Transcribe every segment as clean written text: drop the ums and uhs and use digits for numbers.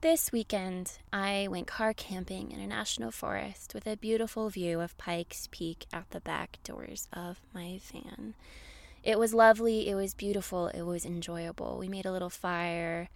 This weekend, I went car camping in a national forest with a beautiful view of Pike's Peak out the back doors of my van. It was lovely, it was beautiful, it was enjoyable. We made a little fire,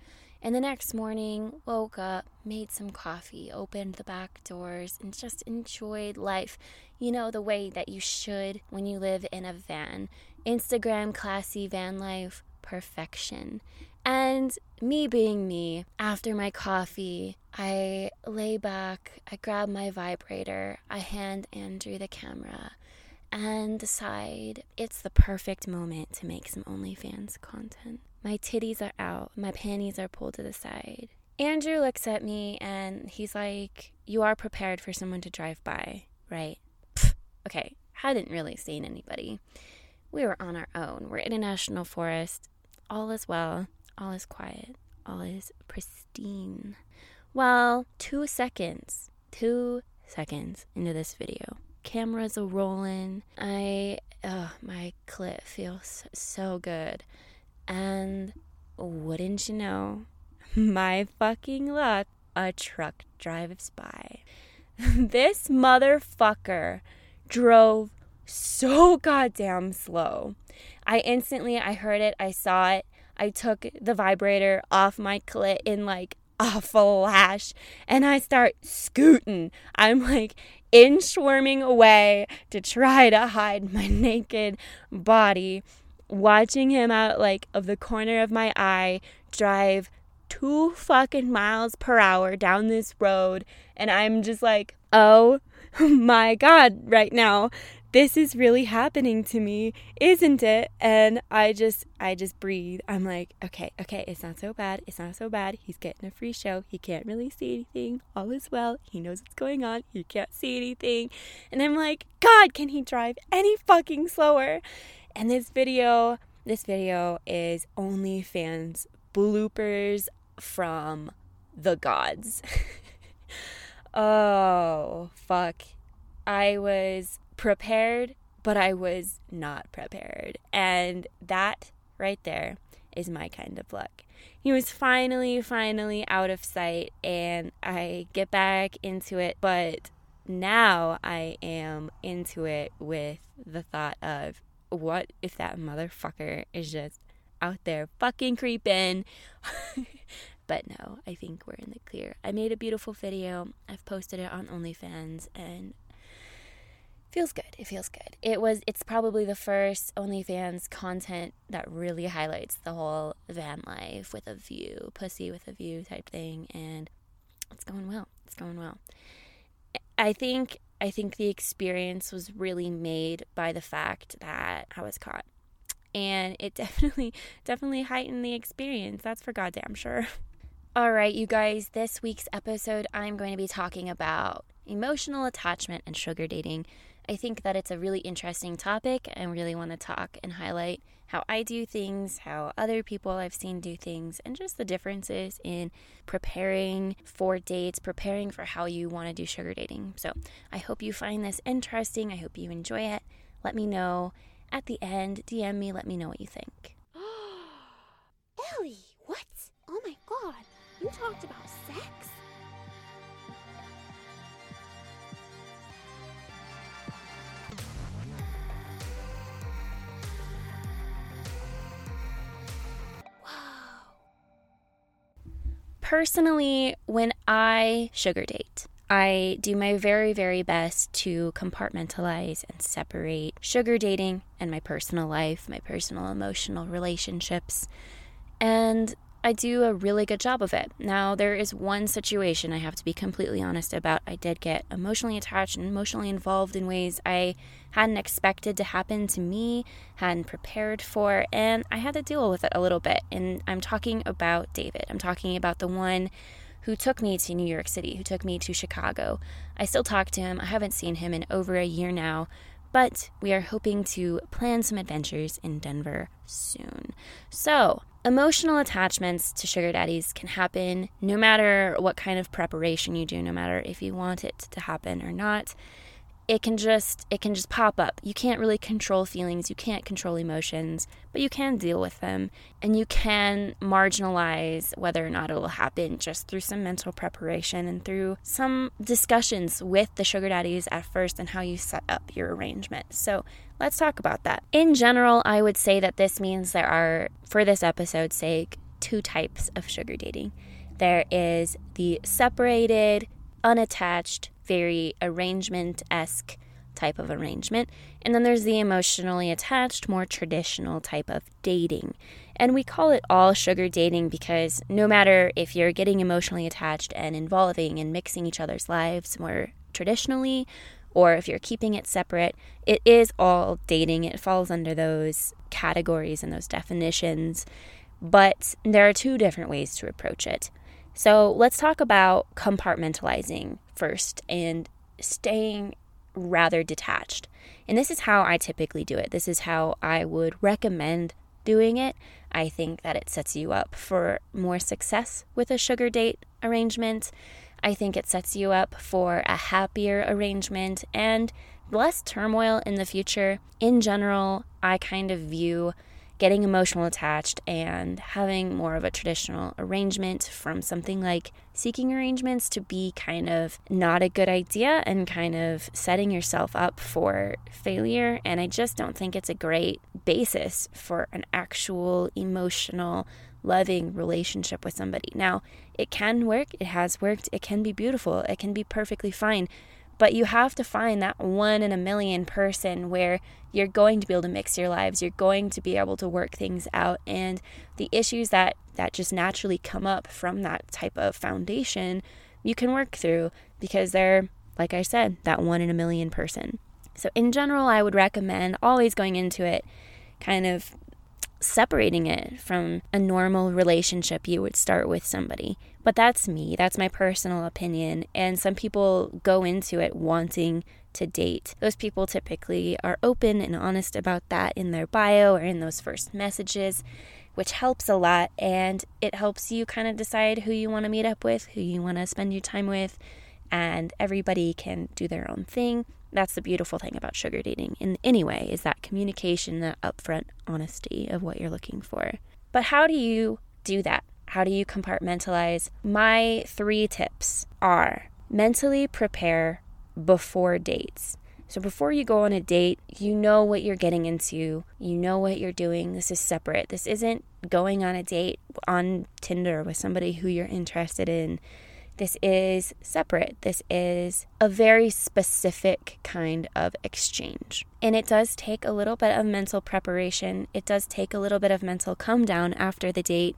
and the next morning, woke up, made some coffee, opened the back doors, and just enjoyed life, you know, the way that you should when you live in a van. Instagram classy van life, perfection. And me being me, after my coffee, I lay back, I grab my vibrator, I hand Andrew the camera, and decide it's the perfect moment to make some OnlyFans content. My titties are out, my panties are pulled to the side. Andrew looks at me and he's like, "You are prepared for someone to drive by, right?" Pfft, okay, hadn't really seen anybody. We were on our own, we're in a national forest, all is well. All is quiet. All is pristine. Well, 2 seconds. 2 seconds into this video. Cameras are rolling. My clit feels so good. And wouldn't you know, my fucking luck, a truck drives by. This motherfucker drove so goddamn slow. I heard it, I saw it. I took the vibrator off my clit in like a flash and I start scooting. I'm like inchworming away to try to hide my naked body, watching him out like of the corner of my eye drive 2 fucking miles per hour down this road. And I'm just like, oh my God, right now. This is really happening to me, isn't it? And I just breathe. I'm like, okay, it's not so bad. He's getting a free show. He can't really see anything. All is well. He knows what's going on. He can't see anything. And I'm like, God, can he drive any fucking slower? And this video is OnlyFans bloopers from the gods. Oh, fuck. I was prepared, but I was not prepared. And that right there is my kind of luck. He was finally out of sight and I get back into it, but now I am into it with the thought of, what if that motherfucker is just out there fucking creeping? But no, I think we're in the clear. I made a beautiful video. I've posted it on OnlyFans and It feels good. It's probably the first OnlyFans content that really highlights the whole van life with a view, pussy with a view type thing, and it's going well. I think the experience was really made by the fact that I was caught. And it definitely heightened the experience, that's for goddamn sure. All right, you guys, this week's episode I'm going to be talking about emotional attachment and sugar dating. I think that it's a really interesting topic. I really want to talk and highlight how I do things, how other people I've seen do things, and just the differences in preparing for dates, preparing for how you want to do sugar dating. So I hope you find this interesting. I hope you enjoy it. Let me know at the end. DM me. Let me know what you think. Ellie, what? Oh my God. You talked about sex? Personally, when I sugar date, I do my very, very best to compartmentalize and separate sugar dating and my personal life, my personal emotional relationships, and I do a really good job of it. Now, there is one situation I have to be completely honest about. I did get emotionally attached and emotionally involved in ways I hadn't expected to happen to me, hadn't prepared for, and I had to deal with it a little bit. And I'm talking about David. I'm talking about the one who took me to New York City, who took me to Chicago. I still talk to him. I haven't seen him in over a year now, but we are hoping to plan some adventures in Denver soon. So, emotional attachments to sugar daddies can happen no matter what kind of preparation you do, no matter if you want it to happen or not. it can just pop up. You can't really control feelings, you can't control emotions, but you can deal with them, and you can marginalize whether or not it'll happen just through some mental preparation and through some discussions with the sugar daddies at first and how you set up your arrangement. So let's talk about that. In general, I would say that this means there are, for this episode's sake, two types of sugar dating. There is the separated, unattached, very arrangement-esque type of arrangement. And then there's the emotionally attached, more traditional type of dating. And we call it all sugar dating because no matter if you're getting emotionally attached and involving and mixing each other's lives more traditionally, or if you're keeping it separate, it is all dating. It falls under those categories and those definitions. But there are two different ways to approach it. So let's talk about compartmentalizing first and staying rather detached. And this is how I typically do it. This is how I would recommend doing it. I think that it sets you up for more success with a sugar date arrangement. I think it sets you up for a happier arrangement and less turmoil in the future. In general, I kind of view getting emotional attached and having more of a traditional arrangement from something like Seeking Arrangements to be kind of not a good idea and kind of setting yourself up for failure. And I just don't think it's a great basis for an actual emotional, loving relationship with somebody. Now, it can work. It has worked. It can be beautiful. It can be perfectly fine. But you have to find that one in a million person where you're going to be able to mix your lives. You're going to be able to work things out. And the issues that just naturally come up from that type of foundation, you can work through because they're, like I said, that one in a million person. So in general, I would recommend always going into it kind of separating it from a normal relationship you would start with somebody. But that's me. That's my personal opinion. And some people go into it wanting to date. Those people typically are open and honest about that in their bio or in those first messages, which helps a lot. And it helps you kind of decide who you want to meet up with, who you want to spend your time with, and everybody can do their own thing. That's the beautiful thing about sugar dating in any way, is that communication, that upfront honesty of what you're looking for. But how do you do that? How do you compartmentalize? My three tips are mentally prepare before dates. So before you go on a date, you know what you're getting into. You know what you're doing. This is separate. This isn't going on a date on Tinder with somebody who you're interested in. This is separate. This is a very specific kind of exchange. And it does take a little bit of mental preparation. It does take a little bit of mental calm down after the date.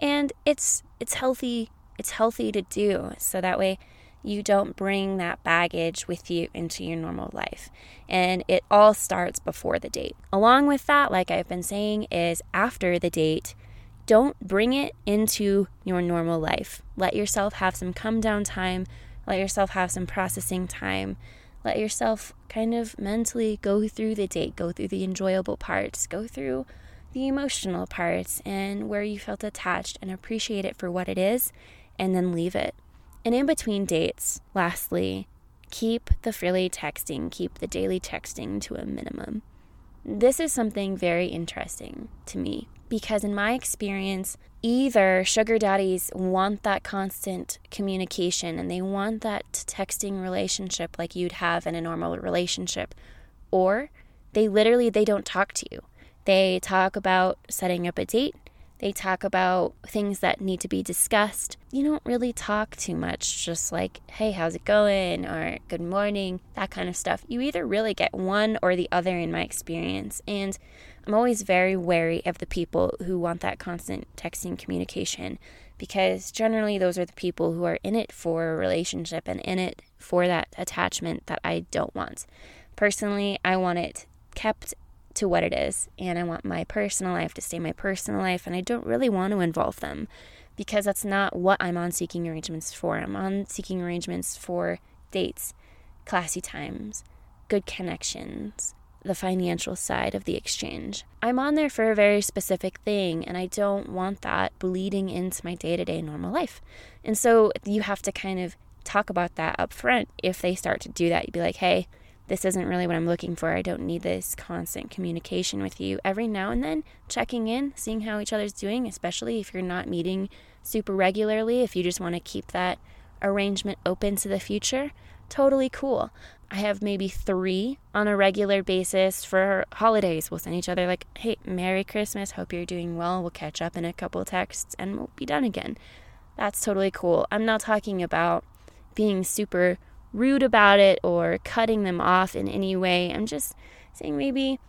And it's healthy. It's healthy to do. So that way you don't bring that baggage with you into your normal life. And it all starts before the date. Along with that, like I've been saying, is after the date, don't bring it into your normal life. Let yourself have some come down time. Let yourself have some processing time. Let yourself kind of mentally go through the date, go through the enjoyable parts, go through the emotional parts and where you felt attached, and appreciate it for what it is, and then leave it. And in between dates, lastly, keep the frilly texting, keep the daily texting to a minimum. This is something very interesting to me. Because in my experience, either sugar daddies want that constant communication and they want that texting relationship like you'd have in a normal relationship, or they don't talk to you. They talk about setting up a date. They talk about things that need to be discussed. You don't really talk too much, just like, hey, how's it going? Or good morning, that kind of stuff. You either really get one or the other in my experience. And I'm always very wary of the people who want that constant texting communication, because generally those are the people who are in it for a relationship and in it for that attachment that I don't want. Personally, I want it kept to what it is, and I want my personal life to stay my personal life, and I don't really want to involve them because that's not what I'm on Seeking Arrangements for. I'm on Seeking Arrangements for dates, classy times, good connections, the financial side of the exchange. I'm on there for a very specific thing, and I don't want that bleeding into my day-to-day normal life. And so you have to kind of talk about that up front. If they start to do that, you'd be like, hey, this isn't really what I'm looking for. I don't need this constant communication with you. Every now and then, checking in, seeing how each other's doing, especially if you're not meeting super regularly, if you just want to keep that arrangement open to the future, totally cool. I have maybe 3 on a regular basis for holidays. We'll send each other like, hey, Merry Christmas, hope you're doing well. We'll catch up in a couple texts and we'll be done again. That's totally cool. I'm not talking about being super rude about it or cutting them off in any way. I'm just saying maybe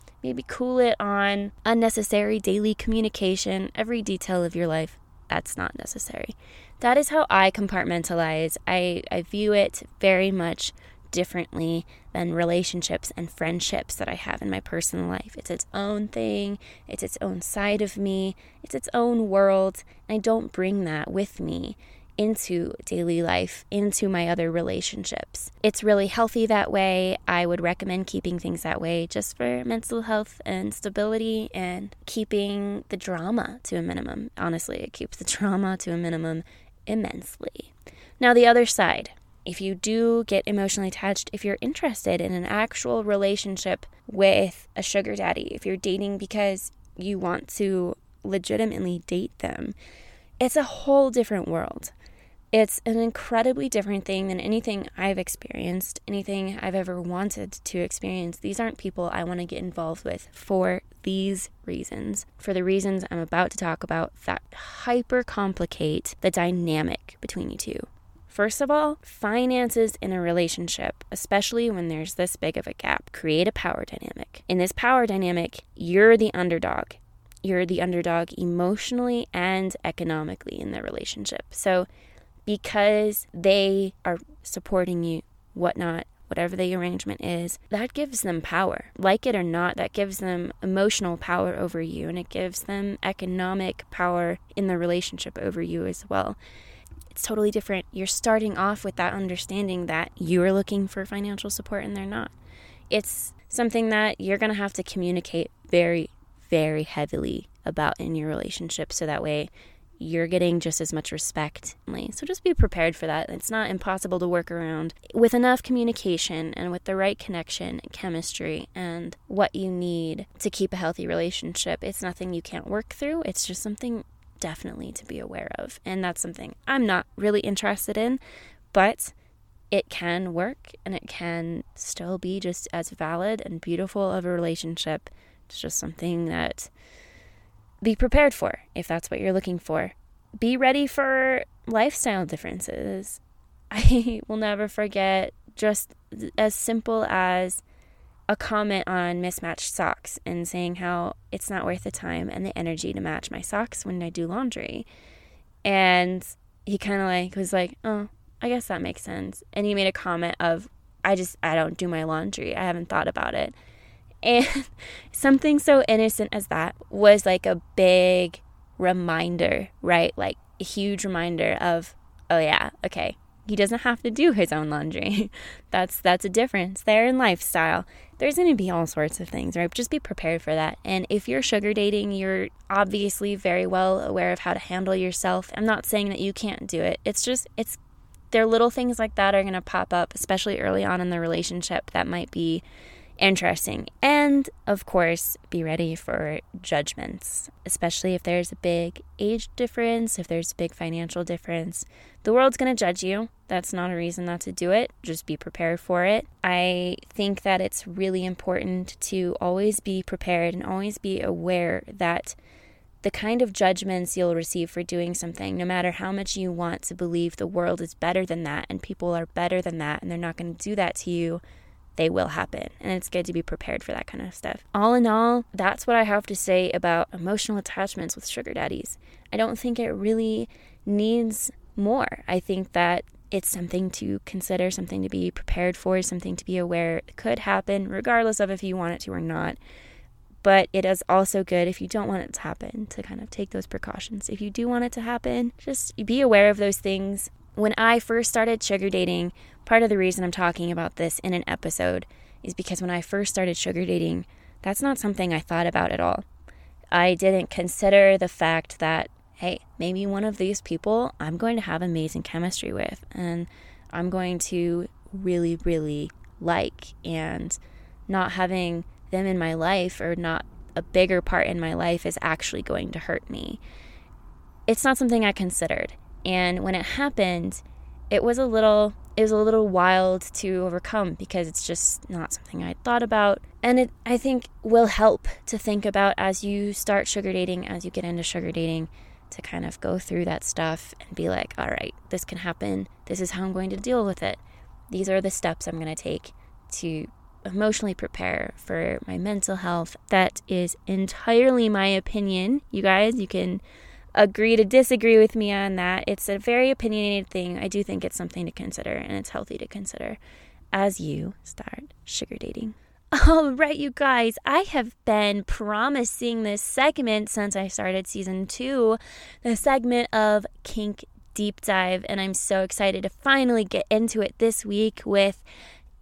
cool it on unnecessary daily communication. Every detail of your life, that's not necessary. That is how I compartmentalize. I view it very much differently than relationships and friendships that I have in my personal life. It's its own thing. It's its own side of me. It's its own world. And I don't bring that with me into daily life, into my other relationships. It's really healthy that way. I would recommend keeping things that way just for mental health and stability and keeping the drama to a minimum. Honestly, it keeps the drama to a minimum immensely. Now, the other side. If you do get emotionally attached, if you're interested in an actual relationship with a sugar daddy, if you're dating because you want to legitimately date them, it's a whole different world. It's an incredibly different thing than anything I've experienced, anything I've ever wanted to experience. These aren't people I want to get involved with for these reasons. For the reasons I'm about to talk about that hyper complicate the dynamic between you two. First of all, finances in a relationship, especially when there's this big of a gap, create a power dynamic. In this power dynamic, you're the underdog. You're the underdog emotionally and economically in the relationship. So because they are supporting you, whatnot, whatever the arrangement is, that gives them power. Like it or not, that gives them emotional power over you, and it gives them economic power in the relationship over you as well. It's totally different. You're starting off with that understanding that you're looking for financial support and they're not. It's something that you're going to have to communicate very, very heavily about in your relationship, so that way you're getting just as much respect. So just be prepared for that. It's not impossible to work around. With enough communication and with the right connection, chemistry, and what you need to keep a healthy relationship, it's nothing you can't work through. It's just something definitely to be aware of. And that's something I'm not really interested in, but it can work and it can still be just as valid and beautiful of a relationship. It's just something that be prepared for if that's what you're looking for. Be ready for lifestyle differences. I will never forget just as simple as a comment on mismatched socks and saying how it's not worth the time and the energy to match my socks when I do laundry. And he kind of was like, oh, I guess that makes sense. And he made a comment of, I don't do my laundry. I haven't thought about it. And something so innocent as that was like a big reminder, right? Like a huge reminder of, oh yeah, okay, he doesn't have to do his own laundry. That's a difference there in lifestyle. There's going to be all sorts of things, right? Just be prepared for that. And if you're sugar dating, you're obviously very well aware of how to handle yourself. I'm not saying that you can't do it. It's there are little things like that are going to pop up, especially early on in the relationship, that might be interesting. And of course, be ready for judgments, especially if there's a big age difference, if there's a big financial difference. The world's going to judge you. That's not a reason not to do it. Just be prepared for it. I think that it's really important to always be prepared and always be aware that the kind of judgments you'll receive for doing something, no matter how much you want to believe the world is better than that and people are better than that and they're not going to do that to you, they will happen. And it's good to be prepared for that kind of stuff. All in all, that's what I have to say about emotional attachments with sugar daddies. I don't think it really needs more. I think that it's something to consider, something to be prepared for, something to be aware it could happen, regardless of if you want it to or not. But it is also good, if you don't want it to happen, to kind of take those precautions. If you do want it to happen, just be aware of those things. When I first started sugar dating, part of the reason I'm talking about this in an episode is because when I first started sugar dating, that's not something I thought about at all. I didn't consider the fact that, hey, maybe one of these people I'm going to have amazing chemistry with, and I'm going to really, really like, and not having them in my life, or not a bigger part in my life, is actually going to hurt me. It's not something I considered. And when it happened, it was a little wild to overcome, because it's just not something I thought about. And it, I think, will help to think about as you start sugar dating, as you get into sugar dating, to kind of go through that stuff and be like, all right, this can happen. This is how I'm going to deal with it. These are the steps I'm going to take to emotionally prepare for my mental health. That is entirely my opinion. You guys, you can agree to disagree with me on that. It's a very opinionated thing. I do think it's something to consider, and it's healthy to consider as you start sugar dating. All right, you guys, I have been promising this segment since I started season 2, the segment of Kink Deep Dive, and I'm so excited to finally get into it this week with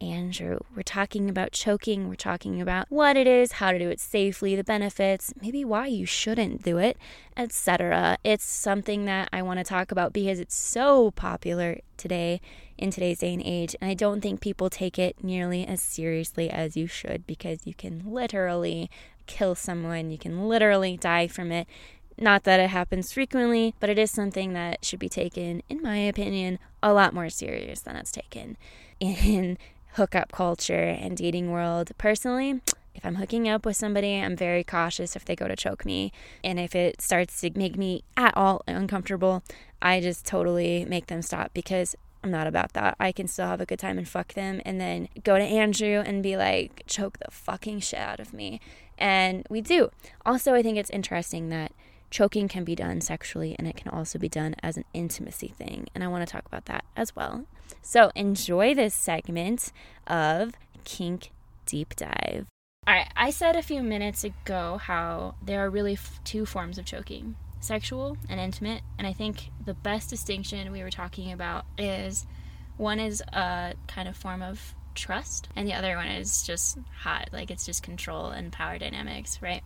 Andrew. We're talking about choking. We're talking about what it is, how to do it safely, the benefits, maybe why you shouldn't do it, etc. It's something that I want to talk about because it's so popular today, in today's day and age, and I don't think people take it nearly as seriously as you should, because you can literally kill someone. You can literally die from it. Not that it happens frequently, but it is something that should be taken, in my opinion, a lot more serious than it's taken in hookup culture and dating world. Personally, if I'm hooking up with somebody, I'm very cautious if they go to choke me. And if it starts to make me at all uncomfortable, I just totally make them stop, because I'm not about that. I can still have a good time and fuck them, and then go to Andrew and be like, choke the fucking shit out of me. And we do. Also, I think it's interesting that choking can be done sexually, and it can also be done as an intimacy thing, and I want to talk about that as well. So enjoy this segment of Kink Deep Dive. All right, I said a few minutes ago how there are really two forms of choking, sexual and intimate, and I think the best distinction we were talking about is one is a kind of form of trust, and the other one is just hot, like it's just control and power dynamics, right?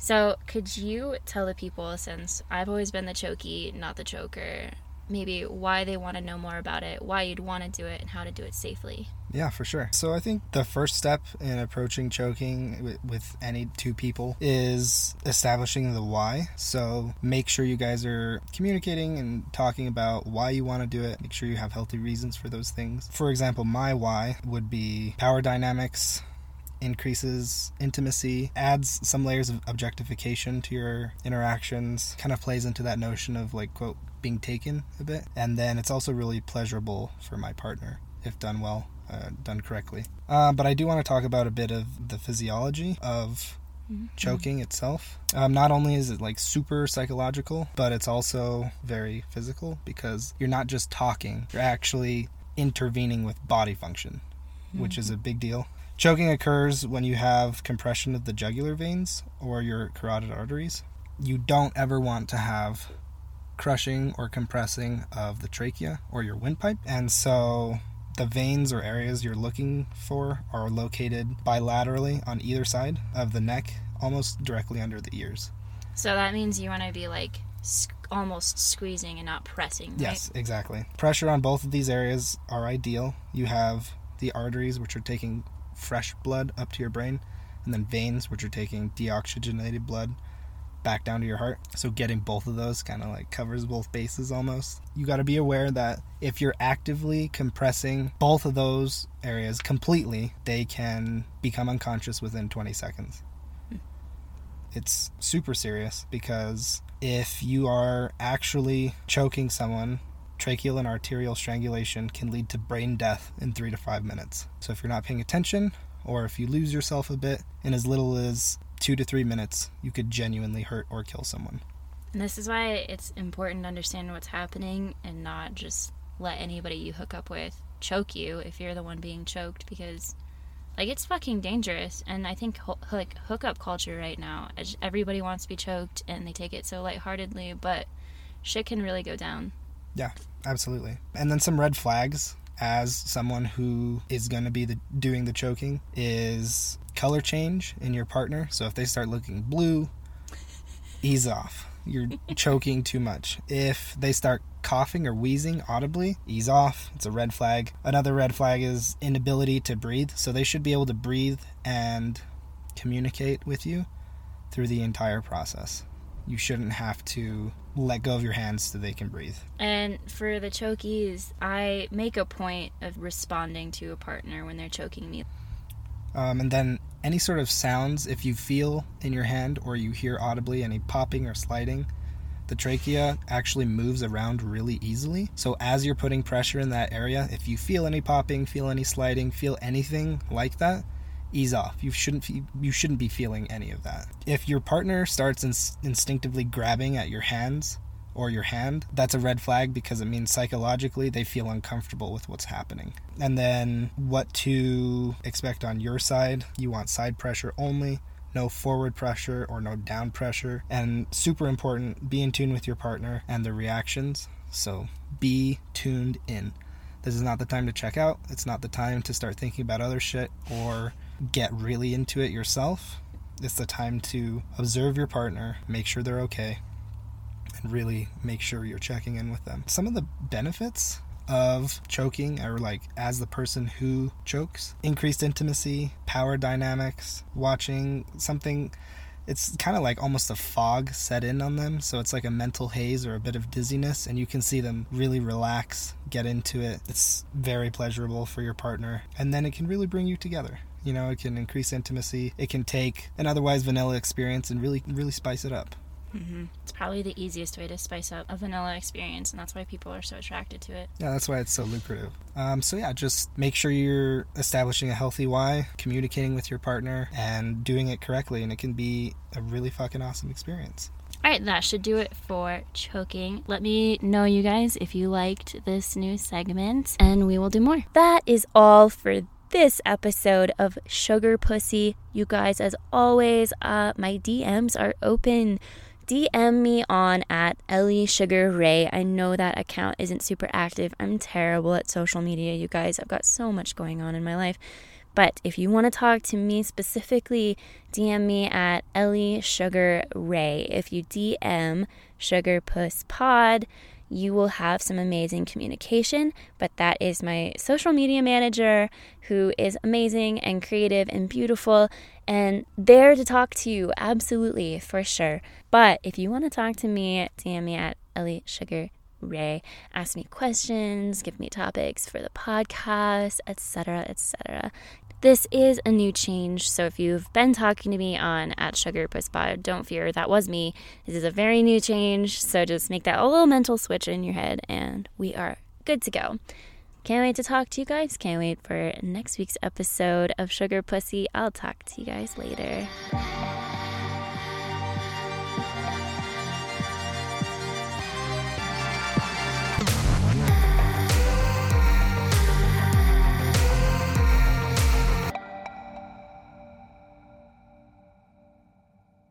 So could you tell the people, since I've always been the chokey, not the choker, maybe why they want to know more about it, why you'd want to do it, and how to do it safely? Yeah, for sure. So I think the first step in approaching choking with any two people is establishing the why. So make sure you guys are communicating and talking about why you want to do it. Make sure you have healthy reasons for those things. For example, my why would be power dynamics, increases intimacy, adds some layers of objectification to your interactions, kind of plays into that notion of, like, quote, being taken a bit. And then it's also really pleasurable for my partner if done well, done correctly. But I do want to talk about a bit of the physiology of choking itself. Not only is it like super psychological, but it's also very physical, because you're not just talking, you're actually intervening with body function, which is a big deal. Choking occurs when you have compression of the jugular veins or your carotid arteries. You don't ever want to have crushing or compressing of the trachea or your windpipe. And so the veins or areas you're looking for are located bilaterally on either side of the neck, almost directly under the ears. So that means you want to be like almost squeezing and not pressing, right? Yes, exactly. Pressure on both of these areas are ideal. You have the arteries, which are taking fresh blood up to your brain, and then veins, which are taking deoxygenated blood back down to your heart. So getting both of those kind of like covers both bases almost. You got to be aware that if you're actively compressing both of those areas completely, they can become unconscious within 20 seconds. It's super serious, because if you are actually choking someone, tracheal and arterial strangulation can lead to brain death in 3 to 5 minutes. So if you're not paying attention, or if you lose yourself a bit, in as little as 2 to 3 minutes, you could genuinely hurt or kill someone. And this is why it's important to understand what's happening and not just let anybody you hook up with choke you if you're the one being choked, because like it's fucking dangerous. And I think like hookup culture right now, everybody wants to be choked and they take it so lightheartedly, but shit can really go down. Yeah, absolutely. And then some red flags as someone who is going to be doing the choking is color change in your partner. So if they start looking blue, ease off. You're choking too much. If they start coughing or wheezing audibly, ease off. It's a red flag. Another red flag is inability to breathe. So they should be able to breathe and communicate with you through the entire process. You shouldn't have to let go of your hands so they can breathe. And for the chokies, I make a point of responding to a partner when they're choking me. And then any sort of sounds, if you feel in your hand or you hear audibly any popping or sliding, the trachea actually moves around really easily. So as you're putting pressure in that area, if you feel any popping, feel any sliding, feel anything like that, ease off. You shouldn't be feeling any of that. If your partner starts instinctively grabbing at your hands or your hand, that's a red flag because it means psychologically they feel uncomfortable with what's happening. And then what to expect on your side. You want side pressure only, no forward pressure or no down pressure. And super important, be in tune with your partner and their reactions. So be tuned in. This is not the time to check out. It's not the time to start thinking about other shit or get really into it yourself. It's the time to observe your partner, make sure they're okay, and really make sure you're checking in with them. Some of the benefits of choking are like, as the person who chokes, increased intimacy, power dynamics, watching something. It's kind of like almost a fog set in on them, so it's like a mental haze or a bit of dizziness, and you can see them really relax, get into it. It's very pleasurable for your partner, and then it can really bring you together. You know, it can increase intimacy. It can take an otherwise vanilla experience and really spice it up. Mm-hmm. It's probably the easiest way to spice up a vanilla experience, and that's why people are so attracted to it. Yeah, that's why it's so lucrative. Just make sure you're establishing a healthy why, communicating with your partner, and doing it correctly, and it can be a really fucking awesome experience. All right, that should do it for choking. Let me know, you guys, if you liked this new segment, and we will do more. That is all for this episode of Sugar Pussy. You guys, as always, my DMs are open. DM me on at Ellie Sugar Ray. I know that account isn't super active. I'm terrible at social media, you guys. I've got so much going on in my life. But if you want to talk to me specifically, DM me at Ellie Sugar Ray. If you DM Sugar Puss Pod, you will have some amazing communication. But that is my social media manager, who is amazing and creative and beautiful and there to talk to you, absolutely, for sure. But if you want to talk to me, DM me at Ellie Sugar Ray. Ask me questions, give me topics for the podcast, etc., etc. This is a new change, so if you've been talking to me on at SugarPussPod, don't fear, that was me. This is a very new change, so just make that little mental switch in your head, and we are good to go. Can't wait to talk to you guys. Can't wait for next week's episode of Sugar Pussy. I'll talk to you guys later.